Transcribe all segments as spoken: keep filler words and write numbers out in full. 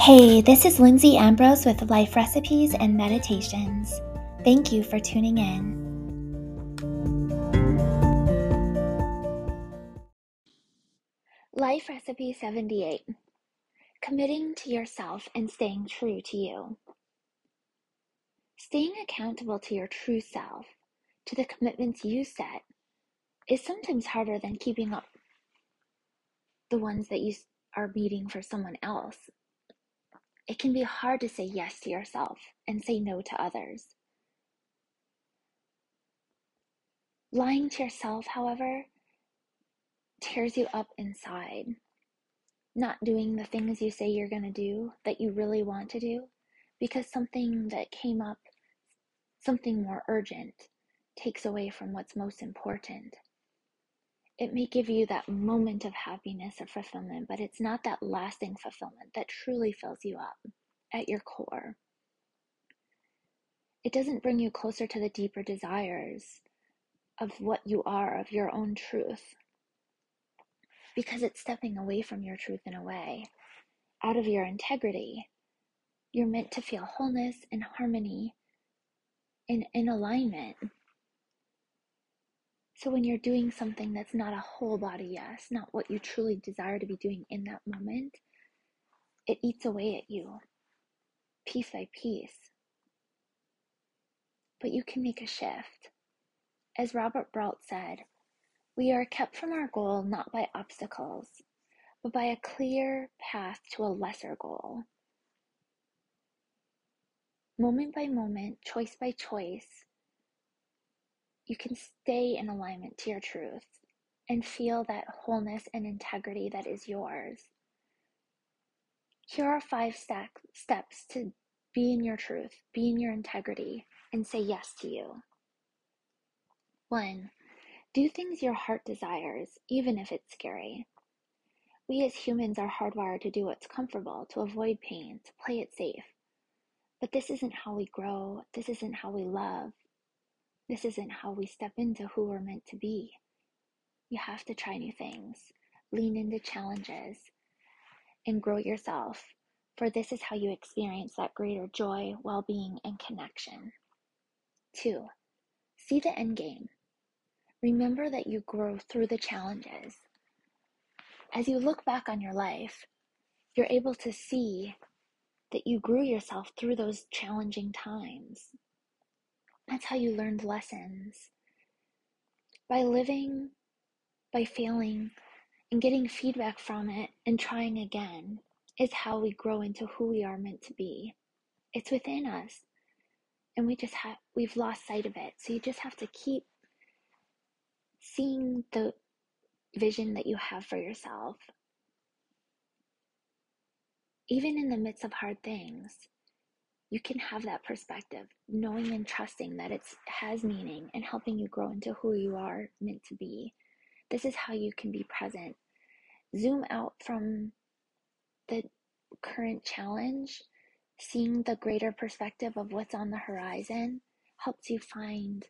Hey, this is Lindsay Ambrose with Life Recipes and Meditations. Thank you for tuning in. Life Recipe seventy-eight. Committing to yourself and staying true to you. Staying accountable to your true self, to the commitments you set, is sometimes harder than keeping up the ones that you are meeting for someone else. It can be hard to say yes to yourself and say no to others. Lying to yourself, however, tears you up inside. Not doing the things you say you're going to do that you really want to do because something that came up, something more urgent, takes away from what's most important. It may give you that moment of happiness or fulfillment, but it's not that lasting fulfillment that truly fills you up at your core. It doesn't bring you closer to the deeper desires of what you are, of your own truth, because it's stepping away from your truth in a way, out of your integrity. You're meant to feel wholeness and harmony and in alignment. So when you're doing something that's not a whole body yes, not what you truly desire to be doing in that moment, it eats away at you, piece by piece. But you can make a shift. As Robert Brault said, we are kept from our goal not by obstacles, but by a clear path to a lesser goal. Moment by moment, choice by choice, you can stay in alignment to your truth and feel that wholeness and integrity that is yours. Here are five st- steps to be in your truth, be in your integrity, and say yes to you. One, do things your heart desires, even if it's scary. We as humans are hardwired to do what's comfortable, to avoid pain, to play it safe. But this isn't how we grow. This isn't how we love. This isn't how we step into who we're meant to be. You have to try new things, lean into challenges, and grow yourself, for this is how you experience that greater joy, well-being, and connection. Two, see the end game. Remember that you grow through the challenges. As you look back on your life, you're able to see that you grew yourself through those challenging times. That's how you learned lessons. By living, by failing, and getting feedback from it and trying again is how we grow into who we are meant to be. It's within us, and we just have we've lost sight of it. So you just have to keep seeing the vision that you have for yourself. Even in the midst of hard things, you can have that perspective, knowing and trusting that it has meaning and helping you grow into who you are meant to be. This is how you can be present. Zoom out from the current challenge. Seeing the greater perspective of what's on the horizon helps you find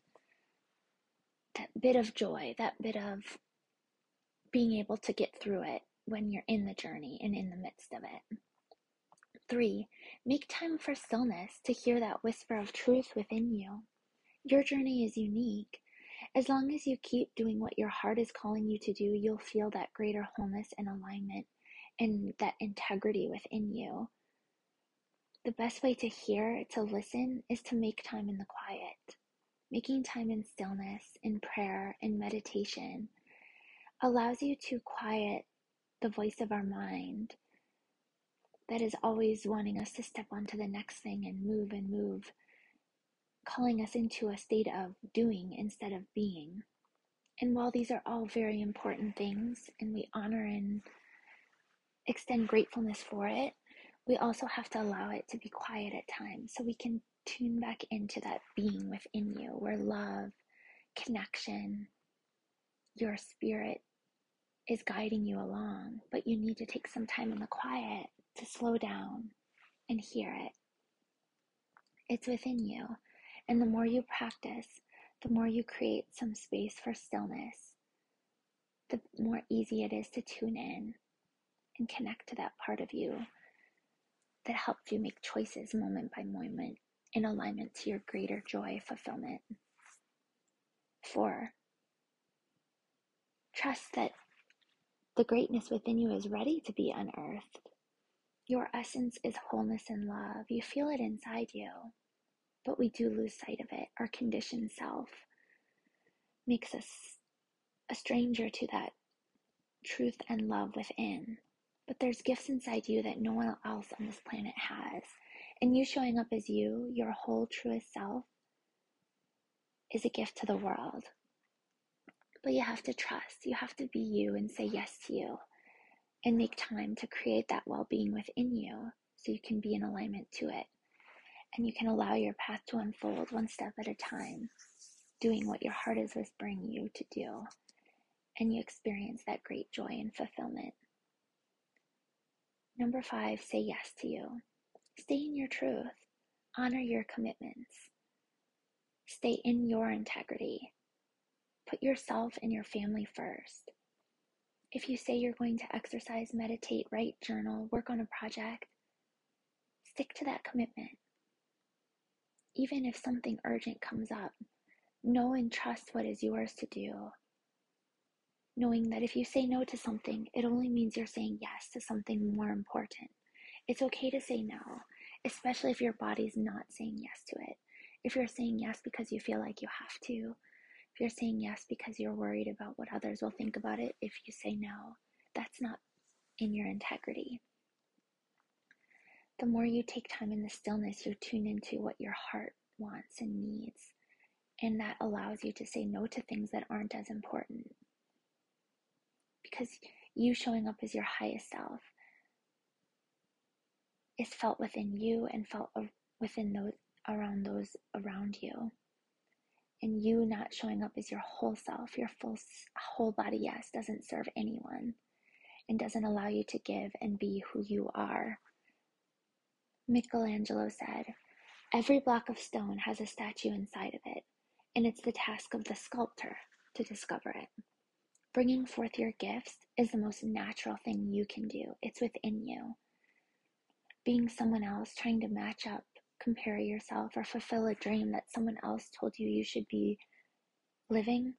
that bit of joy, that bit of being able to get through it when you're in the journey and in the midst of it. Three, make time for stillness to hear that whisper of truth within you. Your journey is unique. As long as you keep doing what your heart is calling you to do, you'll feel that greater wholeness and alignment and that integrity within you. The best way to hear, to listen, is to make time in the quiet. Making time in stillness, in prayer, in meditation allows you to quiet the voice of our mind that is always wanting us to step onto the next thing and move and move, calling us into a state of doing instead of being. And while these are all very important things, and we honor and extend gratefulness for it, we also have to allow it to be quiet at times so we can tune back into that being within you, where love, connection, your spirit is guiding you along, but you need to take some time in the quiet to slow down and hear it. It's within you, and the more you practice, the more you create some space for stillness, the more easy it is to tune in and connect to that part of you that helps you make choices moment by moment in alignment to your greater joy fulfillment. Four, trust that the greatness within you is ready to be unearthed. Your essence is wholeness and love. You feel it inside you, but we do lose sight of it. Our conditioned self makes us a stranger to that truth and love within. But there's gifts inside you that no one else on this planet has. And you showing up as you, your whole truest self, is a gift to the world. But you have to trust. You have to be you and say yes to you. And make time to create that well-being within you so you can be in alignment to it. And you can allow your path to unfold one step at a time, doing what your heart is whispering you to do. And you experience that great joy and fulfillment. Number five, say yes to you. Stay in your truth. Honor your commitments. Stay in your integrity. Put yourself and your family first. If you say you're going to exercise, meditate, write, journal, work on a project, stick to that commitment. Even if something urgent comes up, know and trust what is yours to do. Knowing that if you say no to something, it only means you're saying yes to something more important. It's okay to say no, especially if your body's not saying yes to it. If you're saying yes because you feel like you have to, if you're saying yes because you're worried about what others will think about it, if you say no, that's not in your integrity. The more you take time in the stillness, you tune into what your heart wants and needs, and that allows you to say no to things that aren't as important. Because you showing up as your highest self is felt within you and felt within those around those around you. And you not showing up as your whole self, your full whole body yes, doesn't serve anyone and doesn't allow you to give and be who you are. Michelangelo said, "Every block of stone has a statue inside of it, and it's the task of the sculptor to discover it." Bringing forth your gifts is the most natural thing you can do. It's within you. Being someone else, trying to match up, compare yourself, or fulfill a dream that someone else told you you should be living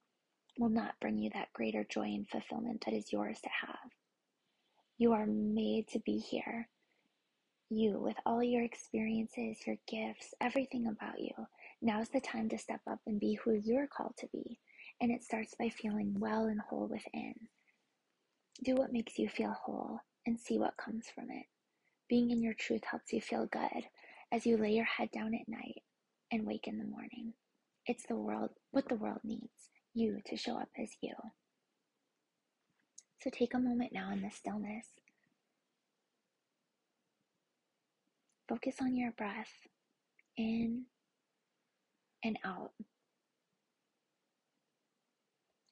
will not bring you that greater joy and fulfillment that is yours to have. You are made to be here. You, with all your experiences, your gifts, everything about you, now's the time to step up and be who you're called to be. And it starts by feeling well and whole within. Do what makes you feel whole and see what comes from it. Being in your truth helps you feel good as you lay your head down at night and wake in the morning. It's the world, what the world needs, you to show up as you. So take a moment now in the stillness. Focus on your breath in and out.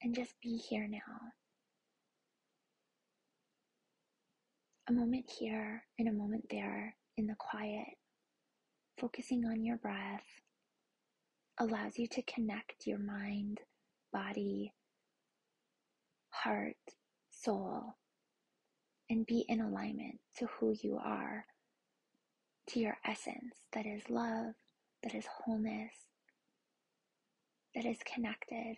And just be here now. A moment here and a moment there in the quiet. Focusing on your breath allows you to connect your mind, body, heart, soul, and be in alignment to who you are, to your essence that is love, that is wholeness, that is connected.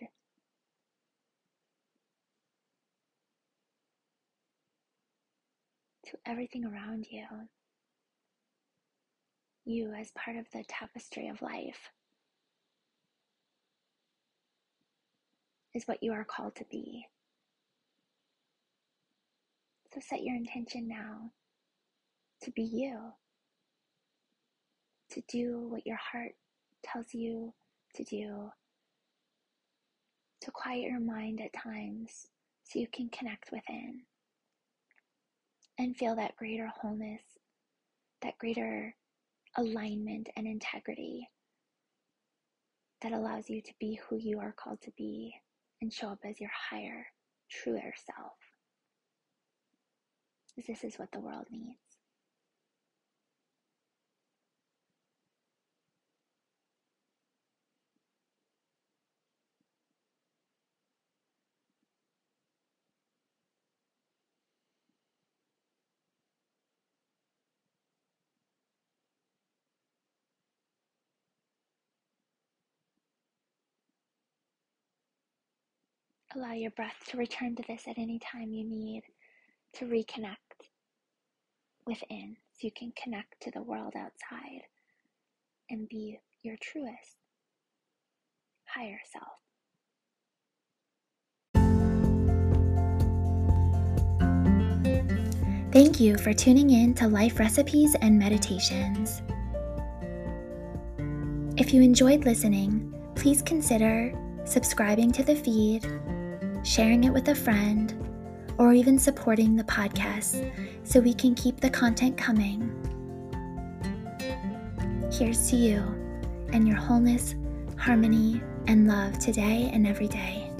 Everything around you, you as part of the tapestry of life, is what you are called to be. So set your intention now to be you, to do what your heart tells you to do, to quiet your mind at times so you can connect within. And feel that greater wholeness, that greater alignment and integrity that allows you to be who you are called to be and show up as your higher, truer self. This is what the world needs. Allow your breath to return to this at any time you need to reconnect within, so you can connect to the world outside and be your truest, higher self. Thank you for tuning in to Life Recipes and Meditations. If you enjoyed listening, please consider subscribing to the feed, sharing it with a friend, or even supporting the podcast so we can keep the content coming. Here's to you and your wholeness, harmony, and love today and every day.